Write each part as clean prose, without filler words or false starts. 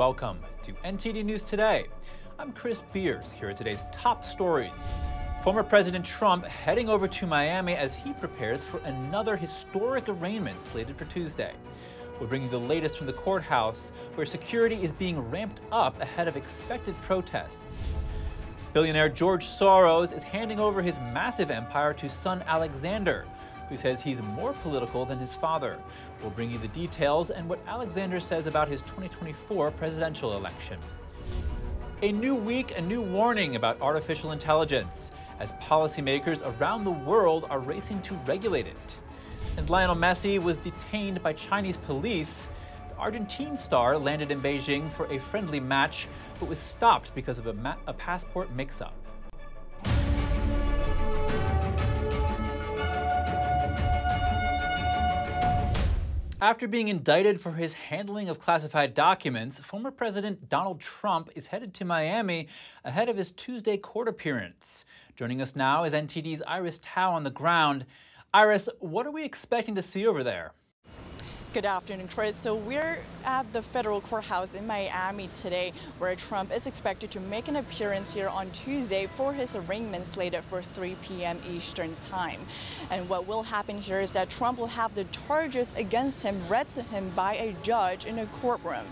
Welcome to NTD News Today. I'm Chris Beers. Here are today's top stories. Former President Trump heading over to Miami as he prepares for another historic arraignment slated for Tuesday. We'll bring you the latest from the courthouse, where security is being ramped up ahead of expected protests. Billionaire George Soros is handing over his massive empire to son Alexander, who says he's more political than his father. We'll bring you the details and what Alexander says about his 2024 presidential election. A new week, a new warning about artificial intelligence, as policymakers around the world are racing to regulate it. And Lionel Messi was detained by Chinese police. The Argentine star landed in Beijing for a friendly match, but was stopped because of a passport mix-up. After being indicted for his handling of classified documents, former President Donald Trump is headed to Miami ahead of his Tuesday court appearance. Joining us now is NTD's Iris Tao on the ground. Iris, what are we expecting to see over there? Good afternoon, Chris. So we're at the federal courthouse in Miami today, where Trump is expected to make an appearance here on Tuesday for his arraignment slated for 3 p.m. Eastern time. And what will happen here is that Trump will have the charges against him read to him by a judge in a courtroom.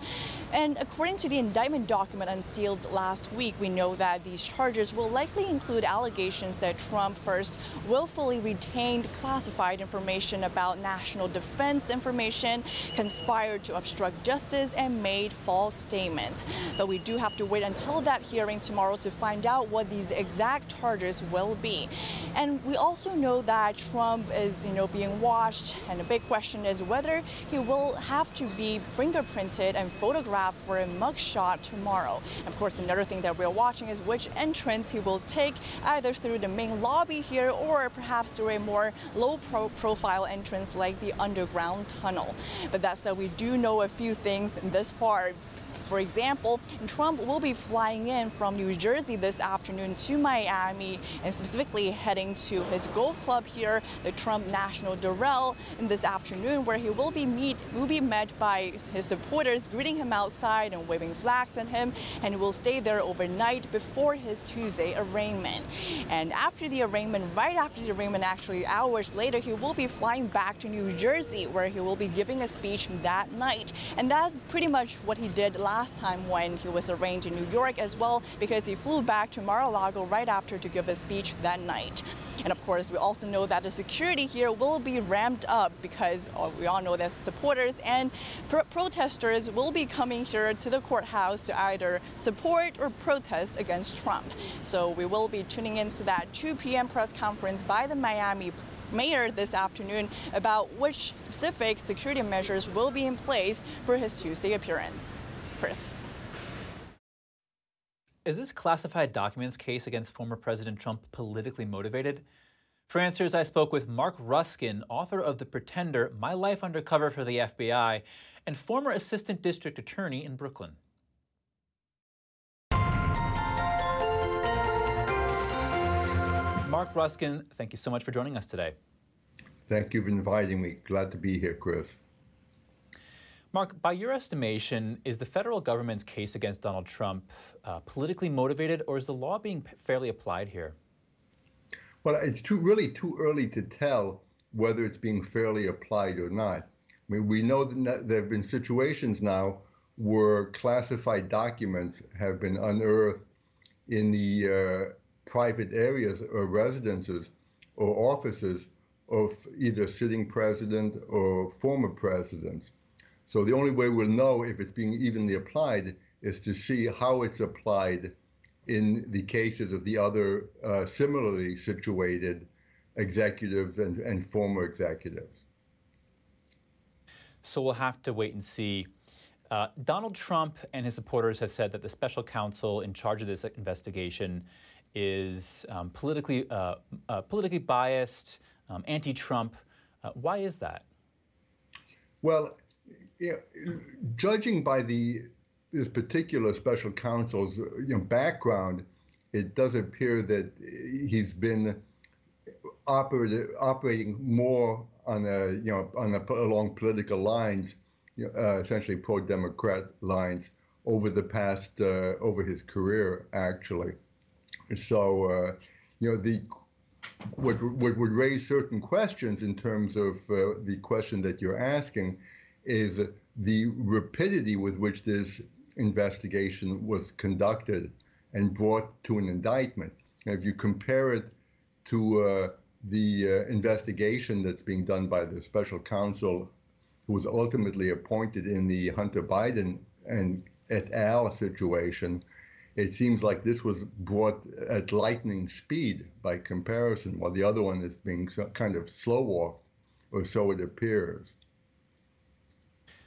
And according to the indictment document unsealed last week, we know that these charges will likely include allegations that Trump first willfully retained classified information about national defense information, conspired to obstruct justice, and made false statements. But we do have to wait until that hearing tomorrow to find out what these exact charges will be. And we also know that Trump is, being watched, and a big question is whether he will have to be fingerprinted and photographed for a mugshot tomorrow. Of course, another thing that we're watching is which entrance he will take, either through the main lobby here or perhaps through a more low-profile entrance like the underground tunnel. But that said, we do know a few things this far. For example, Trump will be flying in from New Jersey this afternoon to Miami, and specifically heading to his golf club here, the Trump National Doral, this afternoon, where he will be met by his supporters greeting him outside and waving flags at him, and will stay there overnight before his Tuesday arraignment. And right after the arraignment, actually hours later, he will be flying back to New Jersey, where he will be giving a speech that night. And that's pretty much what he did last time when he was arraigned in New York as well, because he flew back to Mar-a-Lago right after to give a speech that night. And of course, we also know that the security here will be ramped up because we all know that supporters and protesters will be coming here to the courthouse to either support or protest against Trump. So we will be tuning into that 2 p.m. press conference by the Miami mayor this afternoon about which specific security measures will be in place for his Tuesday appearance. Chris. Is this classified documents case against former President Trump politically motivated? For answers, I spoke with Mark Ruskin, author of The Pretender, My Life Undercover for the FBI, and former assistant district attorney in Brooklyn. Mark Ruskin, thank you so much for joining us today. Thank you for inviting me. Glad to be here, Chris. Mark, by your estimation, is the federal government's case against Donald Trump politically motivated, or is the law being fairly applied here? Well, it's really too early to tell whether it's being fairly applied or not. I mean, we know that there have been situations now where classified documents have been unearthed in the private areas or residences or offices of either sitting president or former presidents. So the only way we'll know if it's being evenly applied is to see how it's applied in the cases of the other similarly situated executives and former executives. So we'll have to wait and see. Donald Trump and his supporters have said that the special counsel in charge of this investigation is politically biased, anti-Trump. Why is that? Well, judging by this particular special counsel's background, it does appear that he's been operating more on along political lines, essentially pro-Democrat lines, over the past, over his career, actually. So, you know, what would raise certain questions in terms of the question that you're asking is the rapidity with which this investigation was conducted and brought to an indictment. And if you compare it to the investigation that's being done by the special counsel who was ultimately appointed in the Hunter Biden and et al. Situation, it seems like this was brought at lightning speed by comparison, while the other one is being kind of slow-walked, or so it appears.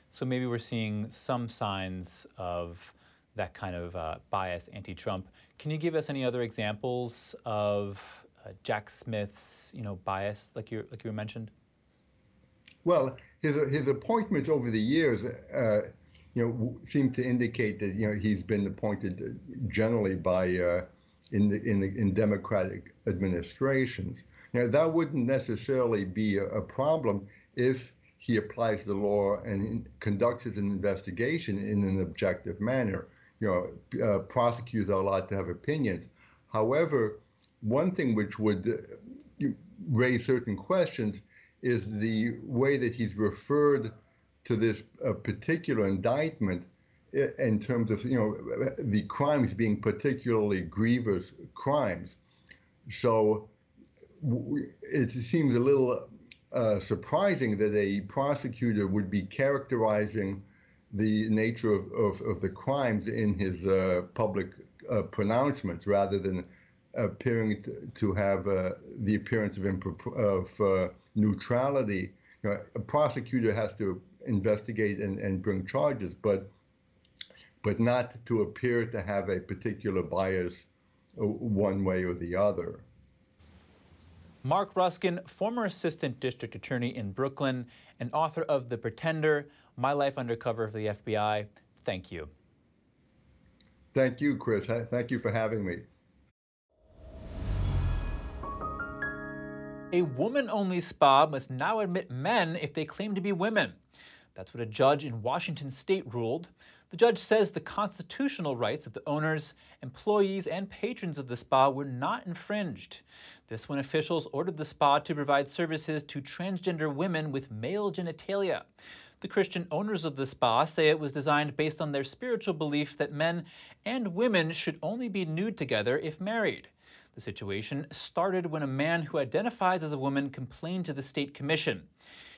So maybe we're seeing some signs of that kind of bias anti-Trump. Can you give us any other examples of Jack Smith's, you know, bias, like you mentioned? Well, his appointments over the years, you know, seem to indicate that, you know, he's been appointed generally by in Democratic administrations. Now, that wouldn't necessarily be a problem if he applies the law and conducts an investigation in an objective manner. You know, prosecutors are allowed to have opinions. However, one thing which would raise certain questions is the way that he's referred to this particular indictment in terms of, you know, the crimes being particularly grievous crimes. So it seems a little surprising that a prosecutor would be characterizing the nature of the crimes in his public pronouncements rather than appearing to have the appearance of neutrality. You know, a prosecutor has to investigate and bring charges, but not to appear to have a particular bias one way or the other. Mark Ruskin, former assistant district attorney in Brooklyn and author of The Pretender, My Life Undercover for the FBI, thank you. Thank you, Chris. Thank you for having me. A woman-only spa must now admit men if they claim to be women. That's what a judge in Washington state ruled. The judge says the constitutional rights of the owners, employees, and patrons of the spa were not infringed. This when officials ordered the spa to provide services to transgender women with male genitalia. The Christian owners of the spa say it was designed based on their spiritual belief that men and women should only be nude together if married. The situation started when a man who identifies as a woman complained to the state commission.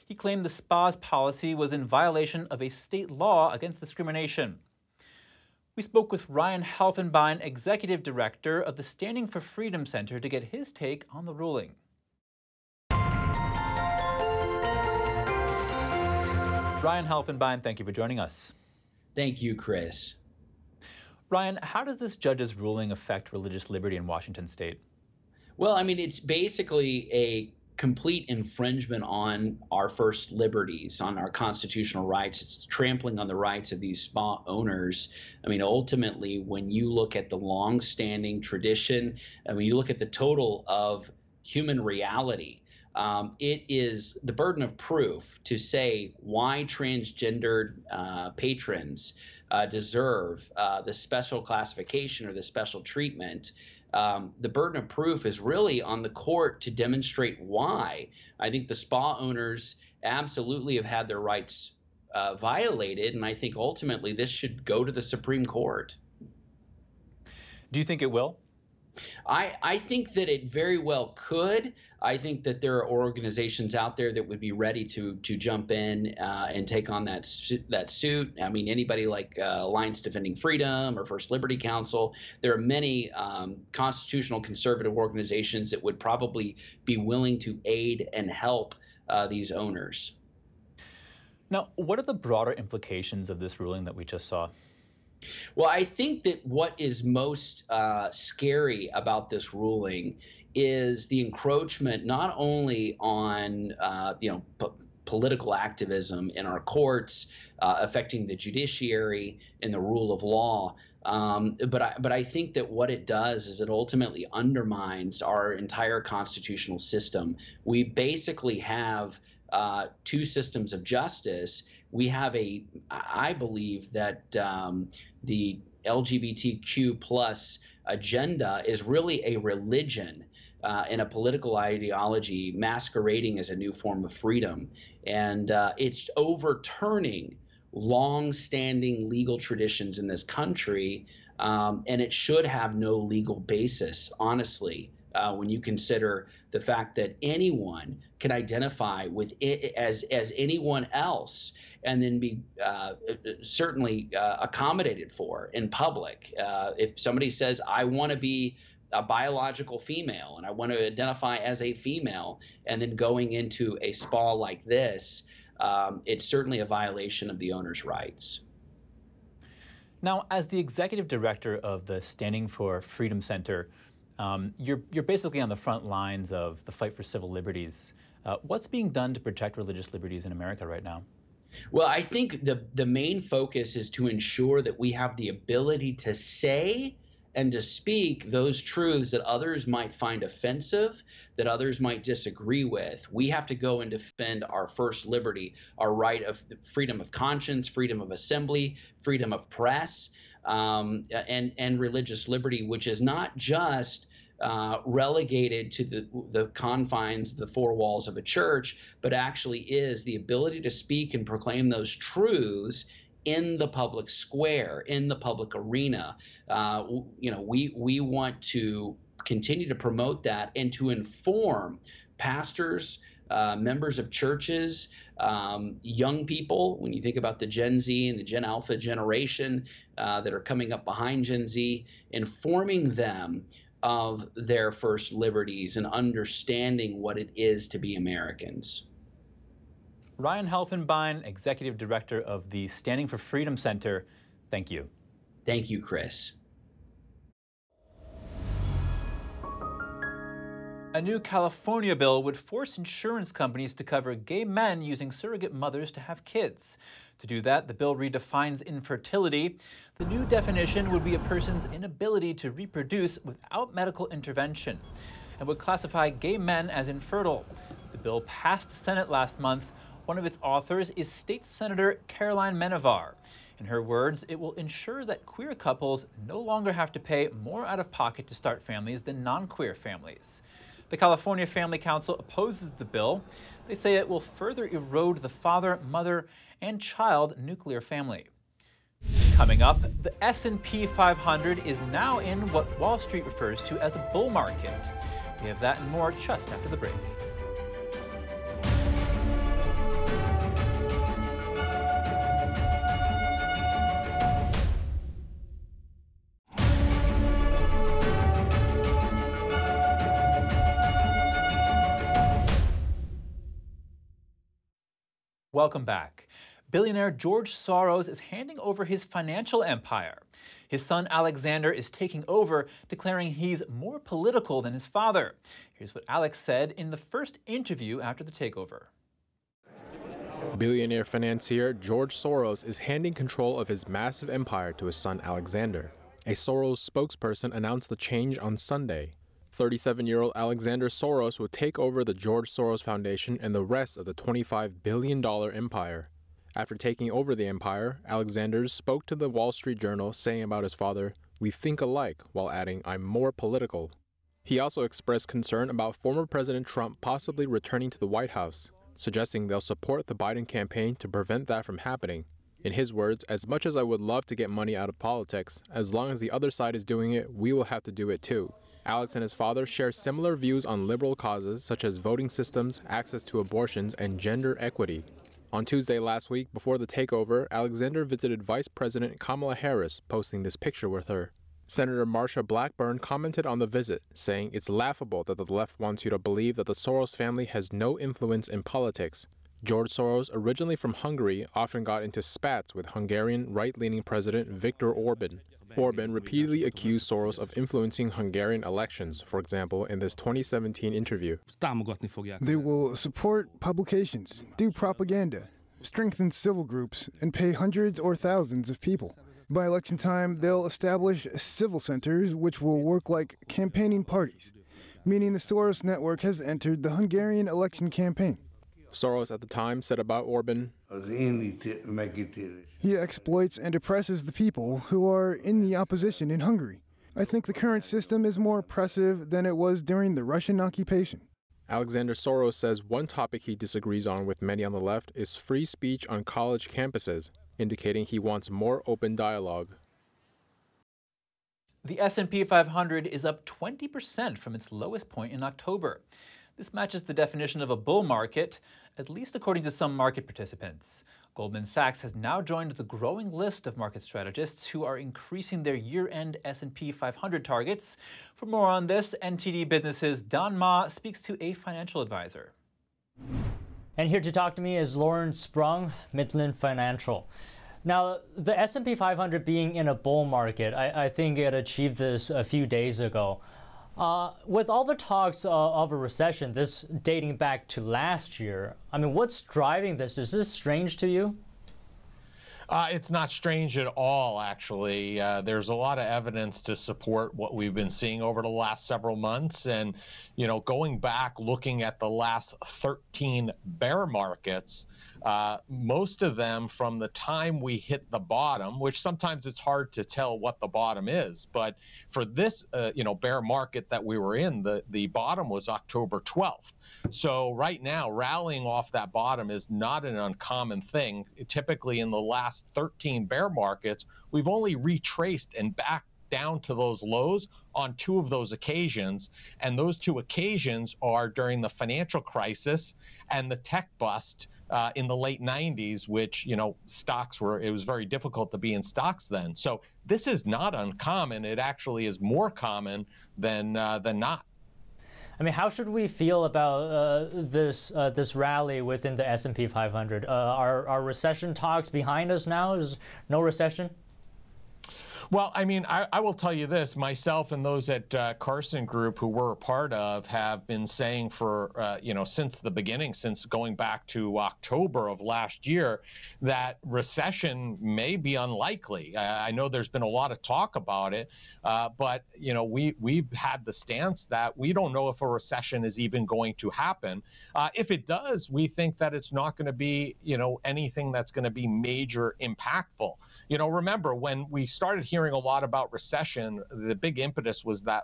He claimed the spa's policy was in violation of a state law against discrimination. We spoke with Ryan Halfenbein, executive director of the Standing for Freedom Center, to get his take on the ruling. Ryan Halfenbein, thank you for joining us. Thank you, Chris. Ryan, how does this judge's ruling affect religious liberty in Washington state? Well, I mean, it's basically a complete infringement on our first liberties, on our constitutional rights. It's trampling on the rights of these spa owners. I mean, ultimately, when you look at the longstanding tradition, and when you look at the total of human reality, it is the burden of proof to say why transgendered patrons deserve the special classification or the special treatment. The burden of proof is really on the court to demonstrate why. I think the spa owners absolutely have had their rights violated, and I think ultimately this should go to the Supreme Court. Do you think it will? I think that it very well could. I think that there are organizations out there that would be ready to jump in and take on that suit. I mean, anybody like Alliance Defending Freedom or First Liberty Council. There are many constitutional conservative organizations that would probably be willing to aid and help these owners. Now, what are the broader implications of this ruling that we just saw? Well, I think that what is most scary about this ruling is the encroachment not only on political activism in our courts, affecting the judiciary and the rule of law, But I think that what it does is it ultimately undermines our entire constitutional system. We basically have two systems of justice. We have a, I believe that the LGBTQ plus agenda is really a religion and a political ideology masquerading as a new form of freedom. And it's overturning long-standing legal traditions in this country, and it should have no legal basis, honestly, when you consider the fact that anyone can identify with it as anyone else and then be certainly accommodated for in public. If somebody says, I want to be a biological female and I want to identify as a female, and then going into a spa like this, it's certainly a violation of the owner's rights. Now, as the executive director of the Standing for Freedom Center, you're basically on the front lines of the fight for civil liberties. What's being done to protect religious liberties in America right now? Well, I think the main focus is to ensure that we have the ability to say and to speak those truths that others might find offensive, that others might disagree with. We have to go and defend our first liberty, our right of freedom of conscience, freedom of assembly, freedom of press, and religious liberty, which is not just relegated to the confines, the four walls of a church, but actually is the ability to speak and proclaim those truths in the public square, in the public arena. We want to continue to promote that and to inform pastors, members of churches, young people. When you think about the Gen Z and the Gen Alpha generation that are coming up behind Gen Z, informing them of their first liberties and understanding what it is to be Americans. Ryan Halfenbein, Executive Director of the Standing for Freedom Center, thank you. Thank you, Chris. A new California bill would force insurance companies to cover gay men using surrogate mothers to have kids. To do that, the bill redefines infertility. The new definition would be a person's inability to reproduce without medical intervention and would classify gay men as infertile. The bill passed the Senate last month. One of its authors is State Senator Caroline Menavar. In her words, it will ensure that queer couples no longer have to pay more out of pocket to start families than non-queer families. The California Family Council opposes the bill. They say it will further erode the father, mother, and child nuclear family. Coming up, the S&P 500 is now in what Wall Street refers to as a bull market. We have that and more just after the break. Welcome back. Billionaire George Soros is handing over his financial empire. His son Alexander is taking over, declaring he's more political than his father. Here's what Alex said in the first interview after the takeover. Billionaire financier George Soros is handing control of his massive empire to his son Alexander. A Soros spokesperson announced the change on Sunday. 37-year-old Alexander Soros will take over the George Soros Foundation and the rest of the $25 billion empire. After taking over the empire, Alexander spoke to the Wall Street Journal, saying about his father, "We think alike," while adding, "I'm more political." He also expressed concern about former President Trump possibly returning to the White House, suggesting they'll support the Biden campaign to prevent that from happening. In his words, "As much as I would love to get money out of politics, as long as the other side is doing it, we will have to do it too." Alex and his father share similar views on liberal causes such as voting systems, access to abortions, and gender equity. On Tuesday last week, before the takeover, Alexander visited Vice President Kamala Harris, posting this picture with her. Senator Marsha Blackburn commented on the visit, saying, "It's laughable that the left wants you to believe that the Soros family has no influence in politics." George Soros, originally from Hungary, often got into spats with Hungarian right-leaning President Viktor Orban. Orban repeatedly accused Soros of influencing Hungarian elections, for example, in this 2017 interview. "They will support publications, do propaganda, strengthen civil groups, and pay hundreds or thousands of people. By election time, they'll establish civil centers, which will work like campaigning parties, meaning the Soros network has entered the Hungarian election campaign. Soros at the time said about Orban, "He exploits and oppresses the people who are in the opposition in Hungary. I think the current system is more oppressive than it was during the Russian occupation." Alexander Soros says one topic he disagrees on with many on the left is free speech on college campuses, indicating he wants more open dialogue. The S&P 500 is up 20% from its lowest point in October. This matches the definition of a bull market, at least according to some market participants. Goldman Sachs has now joined the growing list of market strategists who are increasing their year-end S&P 500 targets. For more on this, NTD Business's Don Ma speaks to a financial advisor. And here to talk to me is Lauren Sprung, Midland Financial. Now, the S&P 500 being in a bull market, I think it achieved this a few days ago. With all the talks of a recession, this dating back to last year, I mean, what's driving this? Is this strange to you? It's not strange at all, actually. There's a lot of evidence to support what we've been seeing over the last several months. And, you know, going back, looking at the last 13 bear markets, most of them from the time we hit the bottom, which sometimes it's hard to tell what the bottom is. But for this, bear market that we were in, the bottom was October 12th. So right now, rallying off that bottom is not an uncommon thing. Typically in the last 13 bear markets, we've only retraced and back down to those lows on two of those occasions. And those two occasions are during the financial crisis and the tech bust in the late 90s, which, you know, it was very difficult to be in stocks then. So this is not uncommon. It actually is more common than not. I mean, how should we feel about this rally within the S&P 500? Are recession talks behind us now? Is no recession? Well, I mean, I will tell you this. Myself and those at Kherson Group who we're a part of have been saying for, since the beginning, since going back to October of last year, that recession may be unlikely. I know there's been a lot of talk about it, but, you know, we've had the stance that we don't know if a recession is even going to happen. If it does, we think that it's not going to be, you know, anything that's going to be major impactful. You know, remember when we started hearing a lot about recession, the big impetus was that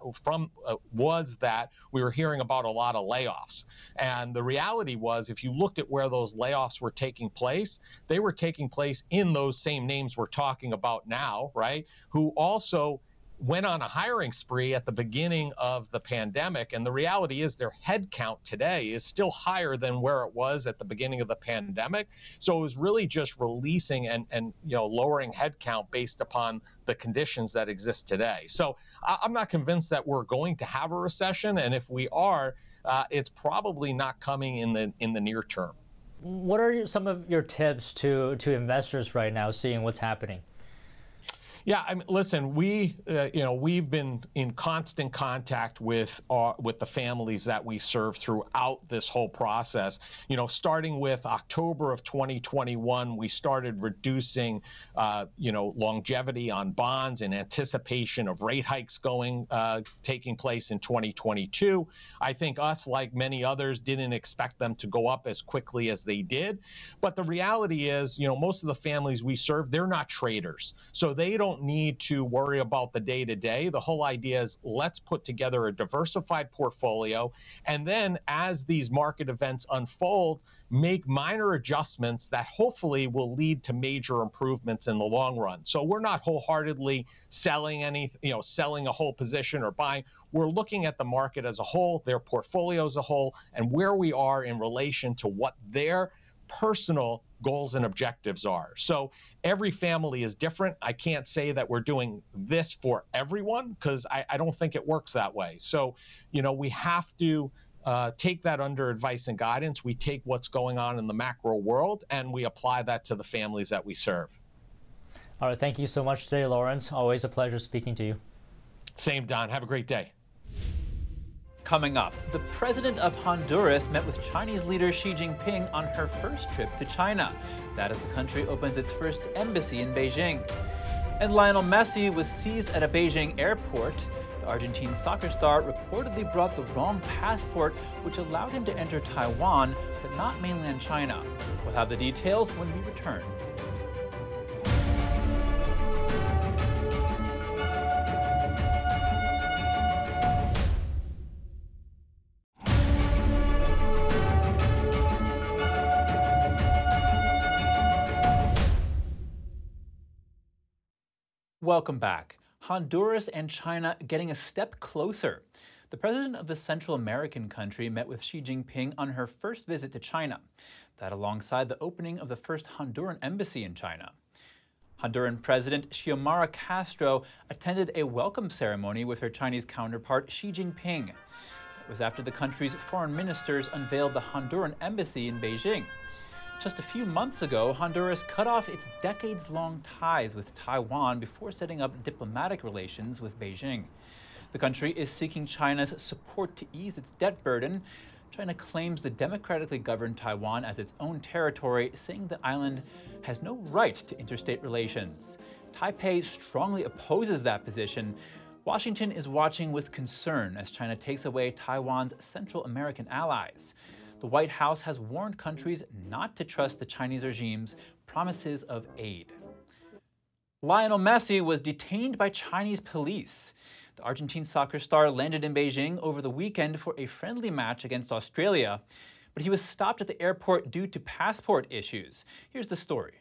we were hearing about a lot of layoffs. And the reality was, if you looked at where those layoffs were taking place, they were taking place in those same names we're talking about now, right? Who also went on a hiring spree at the beginning of the pandemic. And the reality is their headcount today is still higher than where it was at the beginning of the pandemic. So it was really just releasing and lowering headcount based upon the conditions that exist today. So I'm not convinced that we're going to have a recession. And if we are, it's probably not coming in the near term. What are some of your tips to investors right now, seeing what's happening? Yeah, I mean, listen, we've been in constant contact with the families that we serve throughout this whole process. You know, starting with October of 2021, we started reducing, longevity on bonds in anticipation of rate hikes taking place in 2022. I think us, like many others, didn't expect them to go up as quickly as they did. But the reality is, you know, most of the families we serve, they're not traders. So they don't need to worry about the day-to-day. The whole idea is let's put together a diversified portfolio, and then as these market events unfold, make minor adjustments that hopefully will lead to major improvements in the long run. So we're not wholeheartedly selling a whole position or buying. We're looking at the market as a whole, their portfolio as a whole, and where we are in relation to what their personal goals and objectives are. So every family is different. I can't say that we're doing this for everyone because I don't think it works that way. So, you know, we have to take that under advice and guidance. We take what's going on in the macro world and we apply that to the families that we serve. All right. Thank you so much today, Lawrence. Always a pleasure speaking to you. Same, Don. Have a great day. Coming up, the president of Honduras met with Chinese leader Xi Jinping on her first trip to China. That as the country opens its first embassy in Beijing. And Lionel Messi was seized at a Beijing airport. The Argentine soccer star reportedly brought the wrong passport, which allowed him to enter Taiwan, but not mainland China. We'll have the details when we return. Welcome back. Honduras and China getting a step closer. The president of the Central American country met with Xi Jinping on her first visit to China. That alongside the opening of the first Honduran embassy in China. Honduran President Xiomara Castro attended a welcome ceremony with her Chinese counterpart Xi Jinping. It was after the country's foreign ministers unveiled the Honduran embassy in Beijing. Just a few months ago, Honduras cut off its decades-long ties with Taiwan before setting up diplomatic relations with Beijing. The country is seeking China's support to ease its debt burden. China claims the democratically governed Taiwan as its own territory, saying the island has no right to interstate relations. Taipei strongly opposes that position. Washington is watching with concern as China takes away Taiwan's Central American allies. The White House has warned countries not to trust the Chinese regime's promises of aid. Lionel Messi was detained by Chinese police. The Argentine soccer star landed in Beijing over the weekend for a friendly match against Australia, but he was stopped at the airport due to passport issues. Here's the story.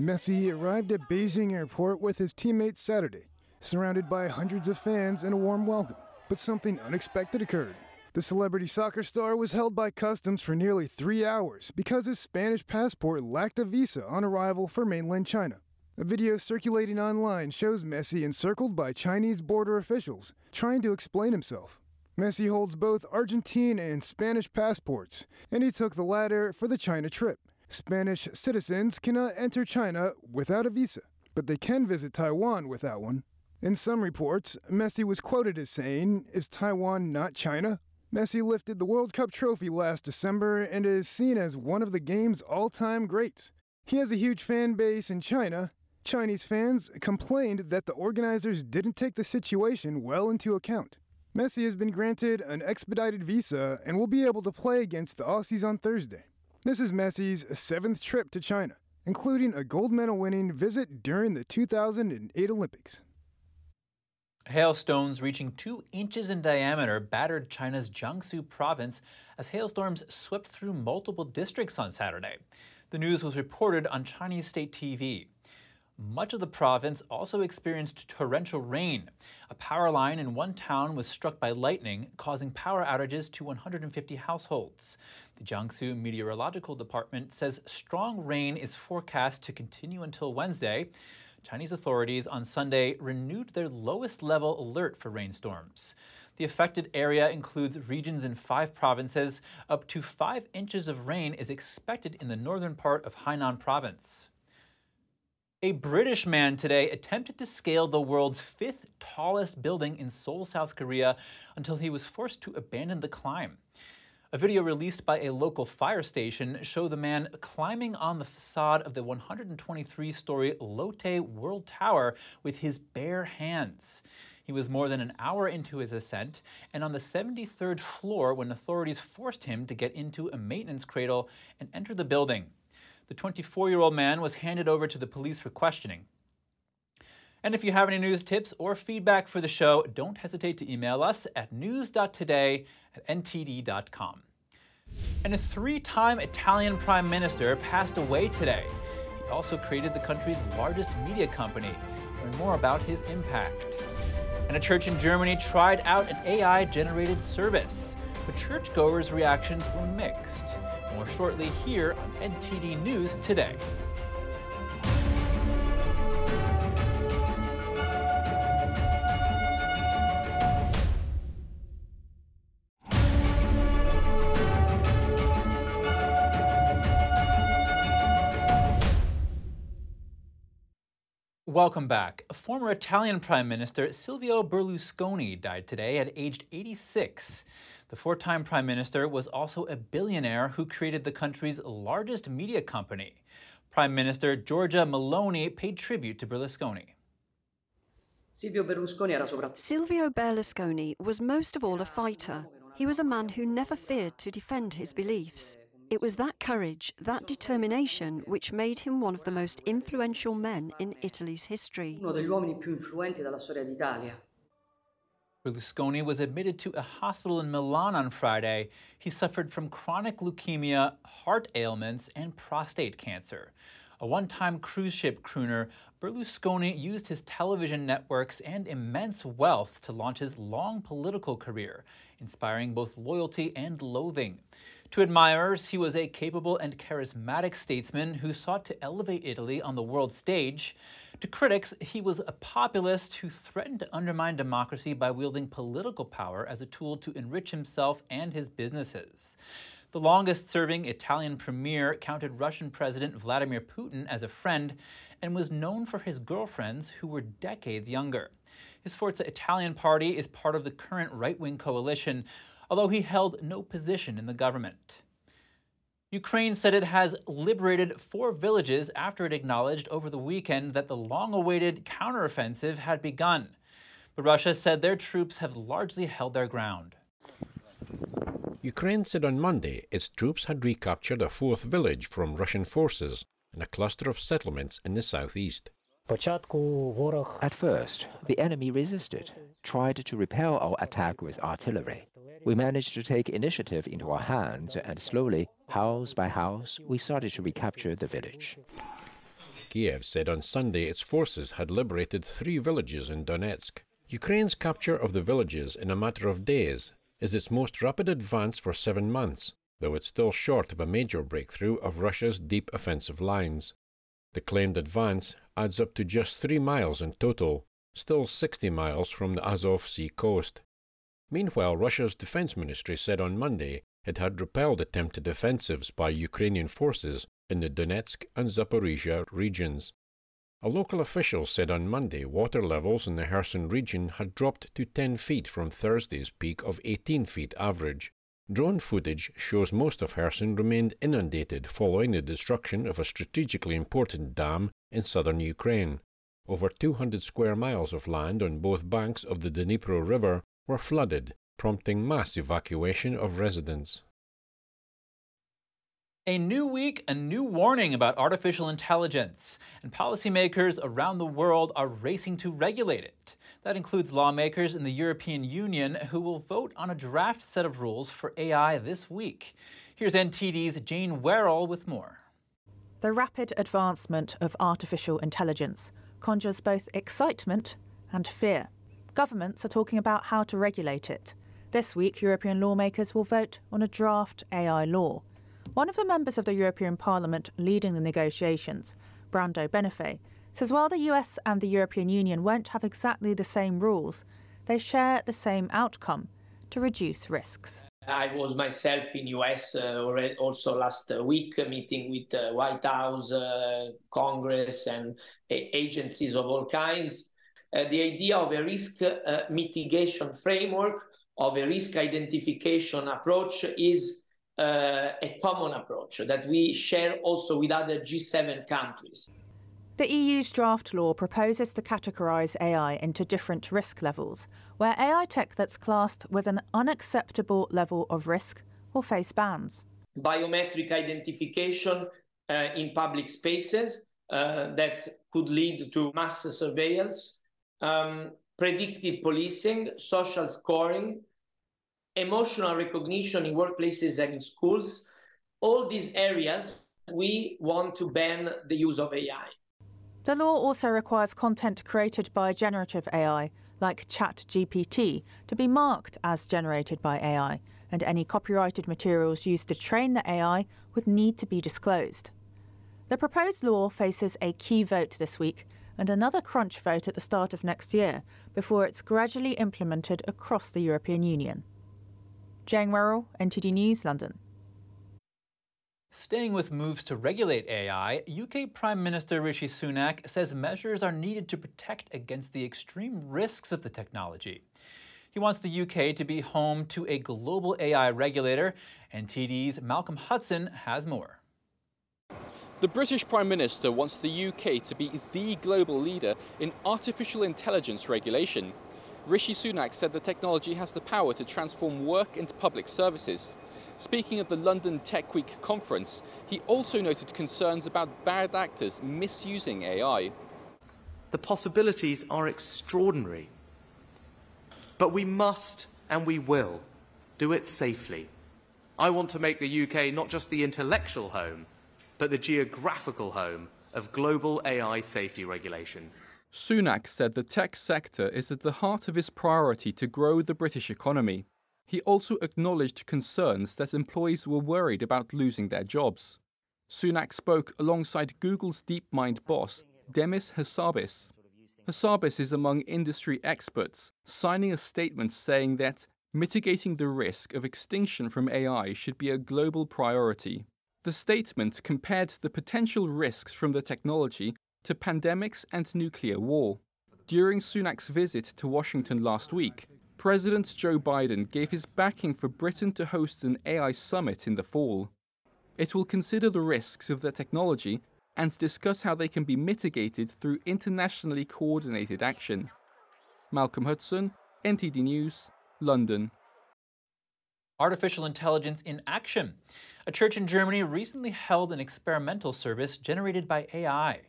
Messi arrived at Beijing airport with his teammates Saturday, surrounded by hundreds of fans and a warm welcome. But something unexpected occurred. The celebrity soccer star was held by customs for nearly 3 hours because his Spanish passport lacked a visa on arrival for mainland China. A video circulating online shows Messi encircled by Chinese border officials trying to explain himself. Messi holds both Argentine and Spanish passports, and he took the latter for the China trip. Spanish citizens cannot enter China without a visa, but they can visit Taiwan without one. In some reports, Messi was quoted as saying, "Is Taiwan not China?" Messi lifted the World Cup trophy last December and is seen as one of the game's all-time greats. He has a huge fan base in China. Chinese fans complained that the organizers didn't take the situation well into account. Messi has been granted an expedited visa and will be able to play against the Aussies on Thursday. This is Messi's seventh trip to China, including a gold medal-winning visit during the 2008 Olympics. Hailstones reaching 2 inches in diameter battered China's Jiangsu province as hailstorms swept through multiple districts on Saturday. The news was reported on Chinese state TV. Much of the province also experienced torrential rain. A power line in one town was struck by lightning, causing power outages to 150 households. The Jiangsu Meteorological Department says strong rain is forecast to continue until Wednesday. Chinese authorities on Sunday renewed their lowest-level alert for rainstorms. The affected area includes regions in 5 provinces. Up to 5 inches of rain is expected in the northern part of Hainan province. A British man today attempted to scale the world's 5th tallest building in Seoul, South Korea, until he was forced to abandon the climb. A video released by a local fire station showed the man climbing on the facade of the 123-story Lotte World Tower with his bare hands. He was more than an hour into his ascent and on the 73rd floor when authorities forced him to get into a maintenance cradle and enter the building. The 24-year-old man was handed over to the police for questioning. And if you have any news tips or feedback for the show, don't hesitate to email us at news.today@ntd.com. And a 3-time Italian prime minister passed away today. He also created the country's largest media company. Learn more about his impact. And a church in Germany tried out an AI-generated service, but churchgoers' reactions were mixed. More shortly here on NTD News Today. Welcome back. Former Italian Prime Minister Silvio Berlusconi died today at aged 86. The 4-time Prime Minister was also a billionaire who created the country's largest media company. Prime Minister Giorgia Meloni paid tribute to Berlusconi. Silvio Berlusconi was most of all a fighter. He was a man who never feared to defend his beliefs. It was that courage, that determination, which made him one of the most influential men in Italy's history. Berlusconi was admitted to a hospital in Milan on Friday. He suffered from chronic leukemia, heart ailments, and prostate cancer. A one-time cruise ship crooner, Berlusconi used his television networks and immense wealth to launch his long political career, inspiring both loyalty and loathing. To admirers, he was a capable and charismatic statesman who sought to elevate Italy on the world stage. To critics, he was a populist who threatened to undermine democracy by wielding political power as a tool to enrich himself and his businesses. The longest-serving Italian premier counted Russian President Vladimir Putin as a friend and was known for his girlfriends who were decades younger. His Forza Italian party is part of the current right-wing coalition, although he held no position in the government. Ukraine said it has liberated 4 villages after it acknowledged over the weekend that the long-awaited counteroffensive had begun. But Russia said their troops have largely held their ground. Ukraine said on Monday its troops had recaptured a 4th village from Russian forces and a cluster of settlements in the southeast. At first, the enemy resisted, tried to repel our attack with artillery. We managed to take initiative into our hands, and slowly, house by house, we started to recapture the village. Kiev said on Sunday its forces had liberated 3 villages in Donetsk. Ukraine's capture of the villages in a matter of days is its most rapid advance for 7 months, though it's still short of a major breakthrough of Russia's deep offensive lines. The claimed advance adds up to just 3 miles in total, still 60 miles from the Azov Sea coast. Meanwhile, Russia's defense ministry said on Monday it had repelled attempted offensives by Ukrainian forces in the Donetsk and Zaporizhia regions. A local official said on Monday water levels in the Kherson region had dropped to 10 feet from Thursday's peak of 18 feet average. Drone footage shows most of Kherson remained inundated following the destruction of a strategically important dam in southern Ukraine. Over 200 square miles of land on both banks of the Dnipro River were flooded, prompting mass evacuation of residents. A new week, a new warning about artificial intelligence, and policymakers around the world are racing to regulate it. That includes lawmakers in the European Union who will vote on a draft set of rules for AI this week. Here's NTD's Jane Werrell with more. The rapid advancement of artificial intelligence conjures both excitement and fear. Governments are talking about how to regulate it. This week, European lawmakers will vote on a draft AI law. One of the members of the European Parliament leading the negotiations, Brando Benefei, says while the US and the European Union won't have exactly the same rules, they share the same outcome to reduce risks. I was myself in US also last week, meeting with White House, Congress and agencies of all kinds. The idea of a risk mitigation framework, of a risk identification approach is a common approach that we share also with other G7 countries. The EU's draft law proposes to categorise AI into different risk levels, where AI tech that's classed with an unacceptable level of risk will face bans. Biometric identification in public spaces that could lead to mass surveillance, predictive policing, social scoring, emotional recognition in workplaces and in schools. All these areas, we want to ban the use of AI. The law also requires content created by generative AI, like ChatGPT, to be marked as generated by AI, and any copyrighted materials used to train the AI would need to be disclosed. The proposed law faces a key vote this week and another crunch vote at the start of next year, before it's gradually implemented across the European Union. Jane Werrell, NTD News, London. Staying with moves to regulate AI, UK Prime Minister Rishi Sunak says measures are needed to protect against the extreme risks of the technology. He wants the UK to be home to a global AI regulator. NTD's Malcolm Hudson has more. The British Prime Minister wants the UK to be the global leader in artificial intelligence regulation. Rishi Sunak said the technology has the power to transform work into public services. Speaking at the London Tech Week conference, he also noted concerns about bad actors misusing AI. The possibilities are extraordinary, but we must and we will do it safely. I want to make the UK not just the intellectual home, but the geographical home of global AI safety regulation. Sunak said the tech sector is at the heart of his priority to grow the British economy. He also acknowledged concerns that employees were worried about losing their jobs. Sunak spoke alongside Google's DeepMind boss, Demis Hassabis. Hassabis is among industry experts, signing a statement saying that mitigating the risk of extinction from AI should be a global priority. The statement compared the potential risks from the technology to pandemics and nuclear war. During Sunak's visit to Washington last week, President Joe Biden gave his backing for Britain to host an AI summit in the fall. It will consider the risks of the technology and discuss how they can be mitigated through internationally coordinated action. Malcolm Hudson, NTD News, London. Artificial intelligence in action. A church in Germany recently held an experimental service generated by AI.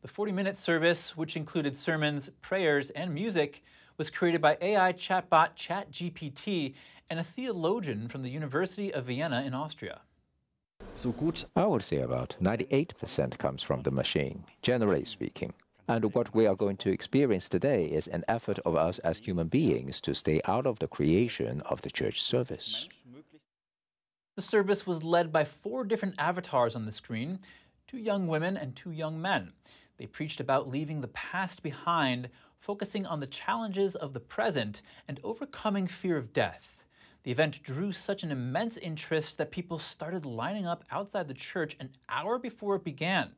The 40-minute service, which included sermons, prayers, and music, was created by AI chatbot ChatGPT and a theologian from the University of Vienna in Austria. I would say about 98% comes from the machine, generally speaking. And what we are going to experience today is an effort of us as human beings to stay out of the creation of the church service. The service was led by 4 different avatars on the screen, 2 young women and 2 young men. They preached about leaving the past behind, focusing on the challenges of the present and overcoming fear of death. The event drew such an immense interest that people started lining up outside the church an hour before it began.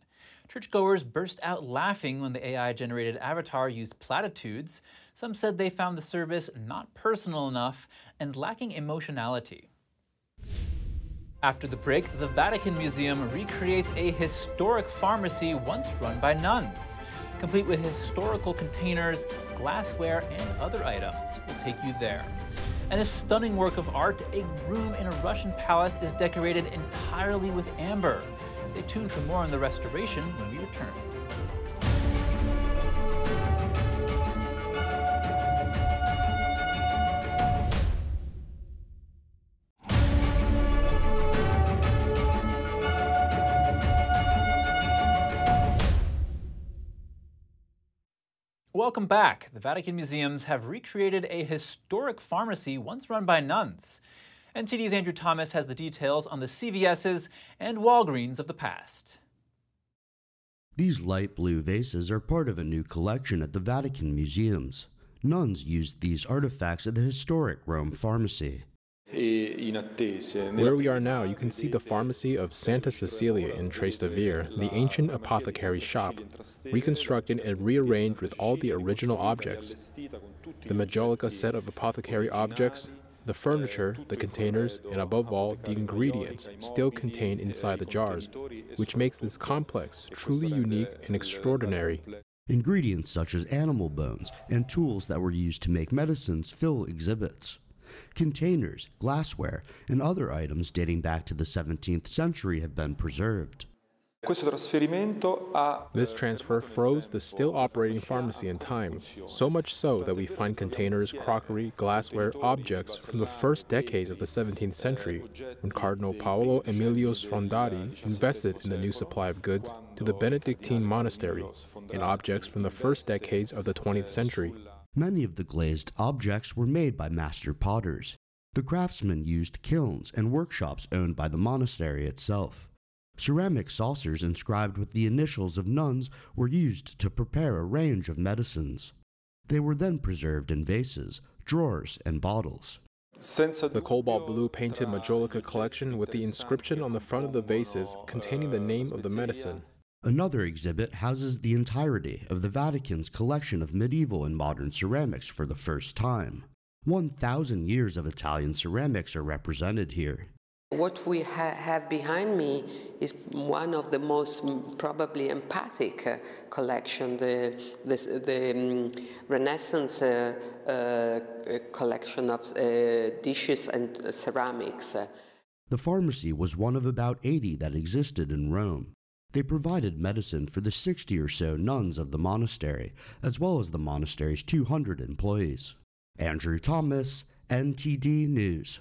Churchgoers burst out laughing when the AI-generated avatar used platitudes. Some said they found the service not personal enough and lacking emotionality. After the break, the Vatican Museum recreates a historic pharmacy once run by nuns, complete with historical containers, glassware, and other items. We'll take you there. And a stunning work of art, a room in a Russian palace is decorated entirely with amber. Stay tuned for more on the restoration when we return. Welcome back. The Vatican Museums have recreated a historic pharmacy once run by nuns. NTD's Andrew Thomas has the details on the CVSs and Walgreens of the past. These light blue vases are part of a new collection at the Vatican Museums. Nuns used these artifacts at the historic Rome pharmacy. Where we are now, you can see the pharmacy of Santa Cecilia in Trastevere, the ancient apothecary shop, reconstructed and rearranged with all the original objects. The Majolica set of apothecary objects, the furniture, the containers, and above all, the ingredients still contained inside the jars, which makes this complex truly unique and extraordinary. Ingredients such as animal bones and tools that were used to make medicines fill exhibits. Containers, glassware, and other items dating back to the 17th century have been preserved. This transfer froze the still operating pharmacy in time, so much so that we find containers, crockery, glassware, objects from the first decades of the 17th century, when Cardinal Paolo Emilio Sfrondati invested in the new supply of goods to the Benedictine monastery, and objects from the first decades of the 20th century. Many of the glazed objects were made by master potters. The craftsmen used kilns and workshops owned by the monastery itself. Ceramic saucers inscribed with the initials of nuns were used to prepare a range of medicines. They were then preserved in vases, drawers, and bottles. The cobalt blue painted Majolica collection with the inscription on the front of the vases containing the name of the medicine. Another exhibit houses the entirety of the Vatican's collection of medieval and modern ceramics for the first time. 1,000 years of Italian ceramics are represented here. What we have behind me is one of the most probably empathic collection, the Renaissance collection of dishes and ceramics. The pharmacy was one of about 80 that existed in Rome. They provided medicine for the 60 or so nuns of the monastery, as well as the monastery's 200 employees. Andrew Thomas, NTD News.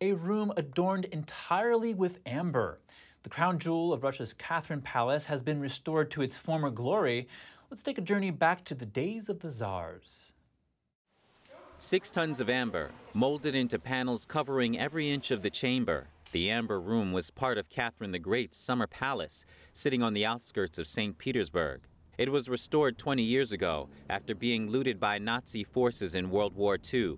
A room adorned entirely with amber. The crown jewel of Russia's Catherine Palace has been restored to its former glory. Let's take a journey back to the days of the czars. 6 tons of amber, molded into panels covering every inch of the chamber. The amber room was part of Catherine the Great's summer palace, sitting on the outskirts of St. Petersburg. It was restored 20 years ago after being looted by Nazi forces in World War II.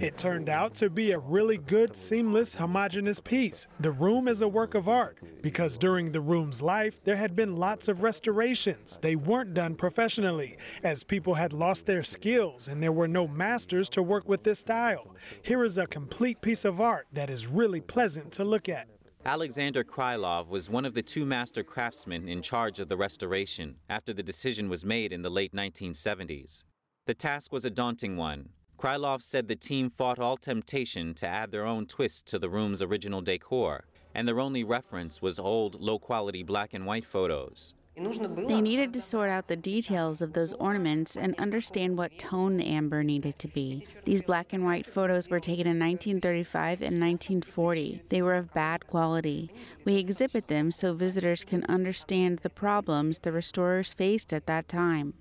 It turned out to be a really good, seamless, homogeneous piece. The room is a work of art because during the room's life, there had been lots of restorations. They weren't done professionally as people had lost their skills and there were no masters to work with this style. Here is a complete piece of art that is really pleasant to look at. Alexander Krylov was one of the two master craftsmen in charge of the restoration after the decision was made in the late 1970s. The task was a daunting one. Krylov said the team fought all temptation to add their own twist to the room's original decor, and their only reference was old, low-quality black and white photos. They needed to sort out the details of those ornaments and understand what tone the amber needed to be. These black and white photos were taken in 1935 and 1940. They were of bad quality. We exhibit them so visitors can understand the problems the restorers faced at that time.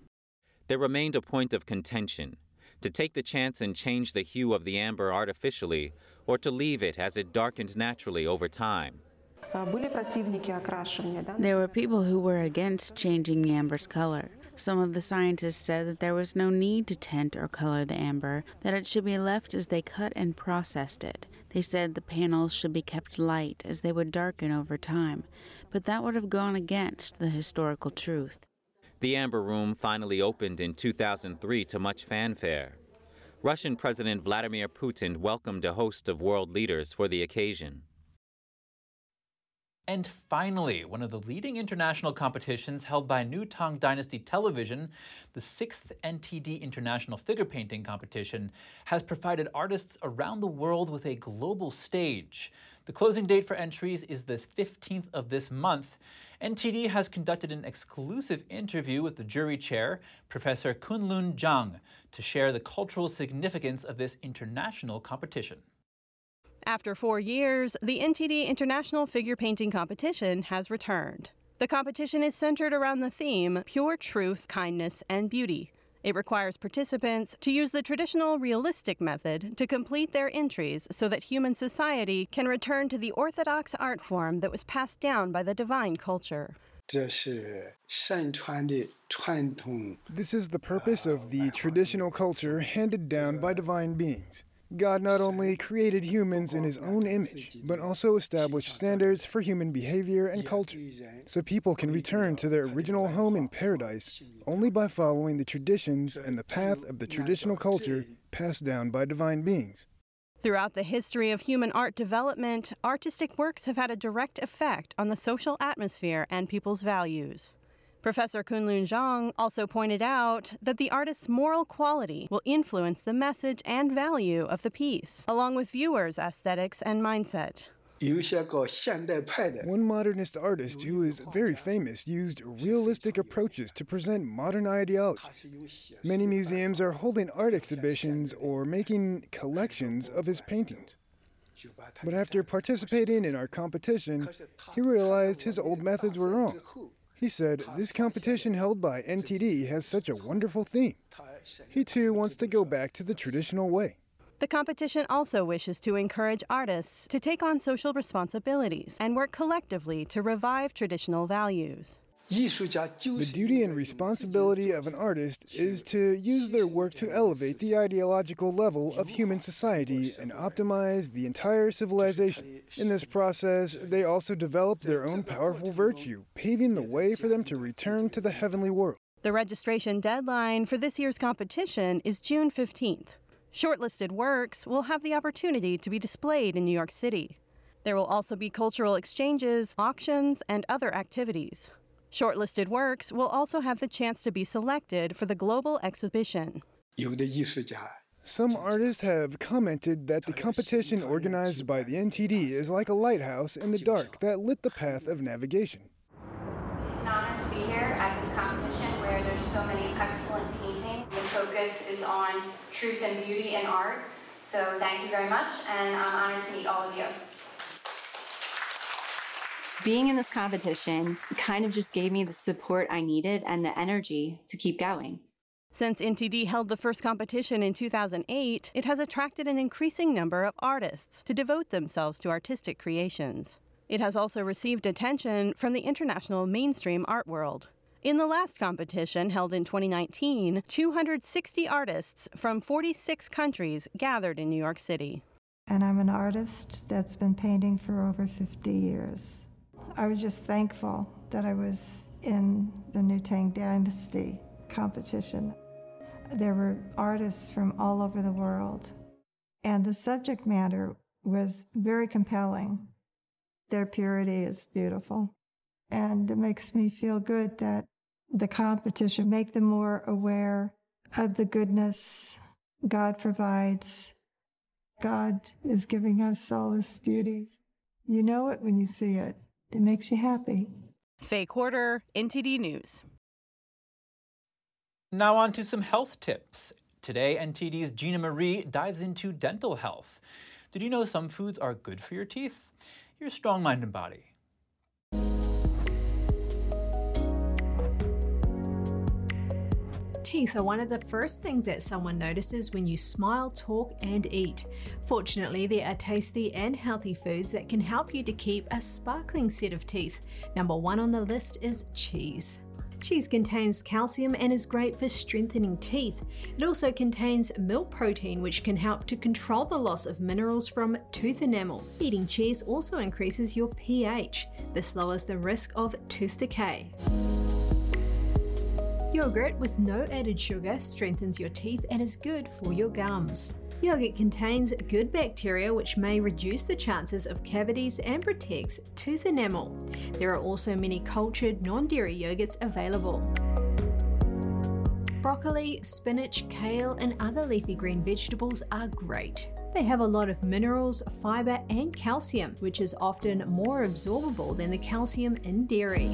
There remained a point of contention. To take the chance and change the hue of the amber artificially, or to leave it as it darkened naturally over time. There were people who were against changing the amber's color. Some of the scientists said that there was no need to tint or color the amber, that it should be left as they cut and processed it. They said the panels should be kept light as they would darken over time, but that would have gone against the historical truth. The Amber Room finally opened in 2003 to much fanfare. Russian President Vladimir Putin welcomed a host of world leaders for the occasion. And finally, one of the leading international competitions held by New Tang Dynasty Television, the 6th NTD International Figure Painting Competition, has provided artists around the world with a global stage. The closing date for entries is the 15th of this month. NTD has conducted an exclusive interview with the jury chair, Professor Kunlun Zhang, to share the cultural significance of this international competition. After 4 years, the NTD International Figure Painting Competition has returned. The competition is centered around the theme, Pure Truth, Kindness, and Beauty. It requires participants to use the traditional realistic method to complete their entries so that human society can return to the orthodox art form that was passed down by the divine culture. This is the purpose of the traditional culture handed down by divine beings. God not only created humans in his own image, but also established standards for human behavior and culture, so people can return to their original home in paradise only by following the traditions and the path of the traditional culture passed down by divine beings. Throughout the history of human art development, artistic works have had a direct effect on the social atmosphere and people's values. Professor Kunlun Zhang also pointed out that the artist's moral quality will influence the message and value of the piece, along with viewers' aesthetics and mindset. One modernist artist who is very famous used realistic approaches to present modern ideologies. Many museums are holding art exhibitions or making collections of his paintings. But after participating in our competition, he realized his old methods were wrong. He said, this competition held by NTD has such a wonderful theme. He too wants to go back to the traditional way. The competition also wishes to encourage artists to take on social responsibilities and work collectively to revive traditional values. The duty and responsibility of an artist is to use their work to elevate the ideological level of human society and optimize the entire civilization. In this process, they also develop their own powerful virtue, paving the way for them to return to the heavenly world. The registration deadline for this year's competition is June 15th. Shortlisted works will have the opportunity to be displayed in New York City. There will also be cultural exchanges, auctions, and other activities. Shortlisted works will also have the chance to be selected for the global exhibition. Some artists have commented that the competition organized by the NTD is like a lighthouse in the dark that lit the path of navigation. It's an honor to be here at this competition where there's so many excellent paintings. The focus is on truth and beauty and art. So thank you very much, and I'm honored to meet all of you. Being in this competition kind of just gave me the support I needed and the energy to keep going. Since NTD held the first competition in 2008, it has attracted an increasing number of artists to devote themselves to artistic creations. It has also received attention from the international mainstream art world. In the last competition, held in 2019, 260 artists from 46 countries gathered in New York City. And I'm an artist that's been painting for over 50 years. I was just thankful that I was in the new Tang Dynasty competition. There were artists from all over the world, and the subject matter was very compelling. Their purity is beautiful, and it makes me feel good that the competition make them more aware of the goodness God provides. God is giving us all this beauty. You know it when you see it. It makes you happy. Faye Quarter, NTD News. Now on to some health tips. Today, NTD's Gina Marie dives into dental health. Did you know some foods are good for your teeth? Your strong mind and body. Teeth are one of the first things that someone notices when you smile, talk, and eat. Fortunately, there are tasty and healthy foods that can help you to keep a sparkling set of teeth. Number one on the list is cheese. Cheese contains calcium and is great for strengthening teeth. It also contains milk protein, which can help to control the loss of minerals from tooth enamel. Eating cheese also increases your pH. This lowers the risk of tooth decay. Yogurt with no added sugar strengthens your teeth and is good for your gums. Yogurt contains good bacteria which may reduce the chances of cavities and protects tooth enamel. There are also many cultured non-dairy yogurts available. Broccoli, spinach, kale, and other leafy green vegetables are great. They have a lot of minerals, fiber, and calcium, which is often more absorbable than the calcium in dairy.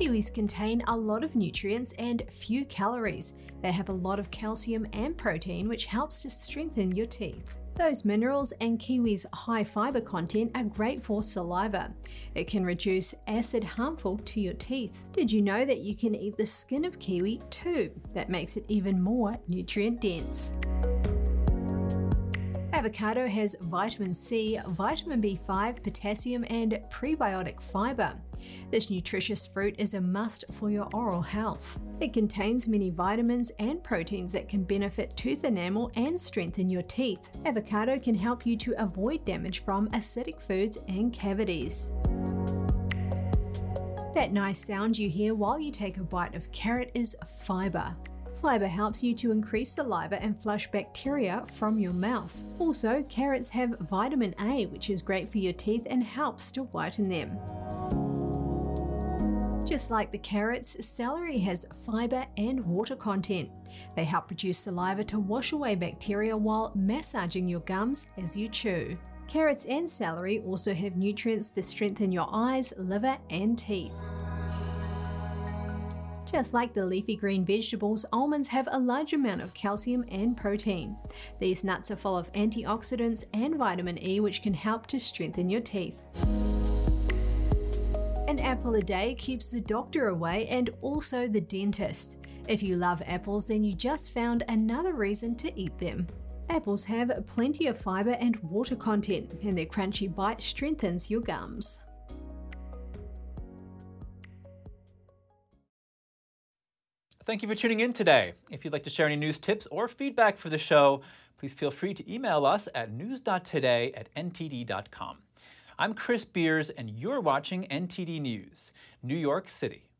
Kiwis contain a lot of nutrients and few calories. They have a lot of calcium and protein, which helps to strengthen your teeth. Those minerals and kiwi's high fiber content are great for saliva. It can reduce acid harmful to your teeth. Did you know that you can eat the skin of kiwi too? That makes it even more nutrient dense. Avocado has vitamin C, vitamin B5, potassium, and prebiotic fiber. This nutritious fruit is a must for your oral health. It contains many vitamins and proteins that can benefit tooth enamel and strengthen your teeth. Avocado can help you to avoid damage from acidic foods and cavities. That nice sound you hear while you take a bite of carrot is fiber. Fiber helps you to increase saliva and flush bacteria from your mouth. Also, carrots have vitamin A, which is great for your teeth and helps to whiten them. Just like the carrots, celery has fiber and water content. They help reduce saliva to wash away bacteria while massaging your gums as you chew. Carrots and celery also have nutrients to strengthen your eyes, liver, and teeth. Just like the leafy green vegetables, almonds have a large amount of calcium and protein. These nuts are full of antioxidants and vitamin E, which can help to strengthen your teeth. An apple a day keeps the doctor away and also the dentist. If you love apples, then you just found another reason to eat them. Apples have plenty of fiber and water content, and their crunchy bite strengthens your gums. Thank you for tuning in today. If you'd like to share any news tips or feedback for the show, please feel free to email us at news.today@ntd.com. I'm Chris Beers, and you're watching NTD News, New York City.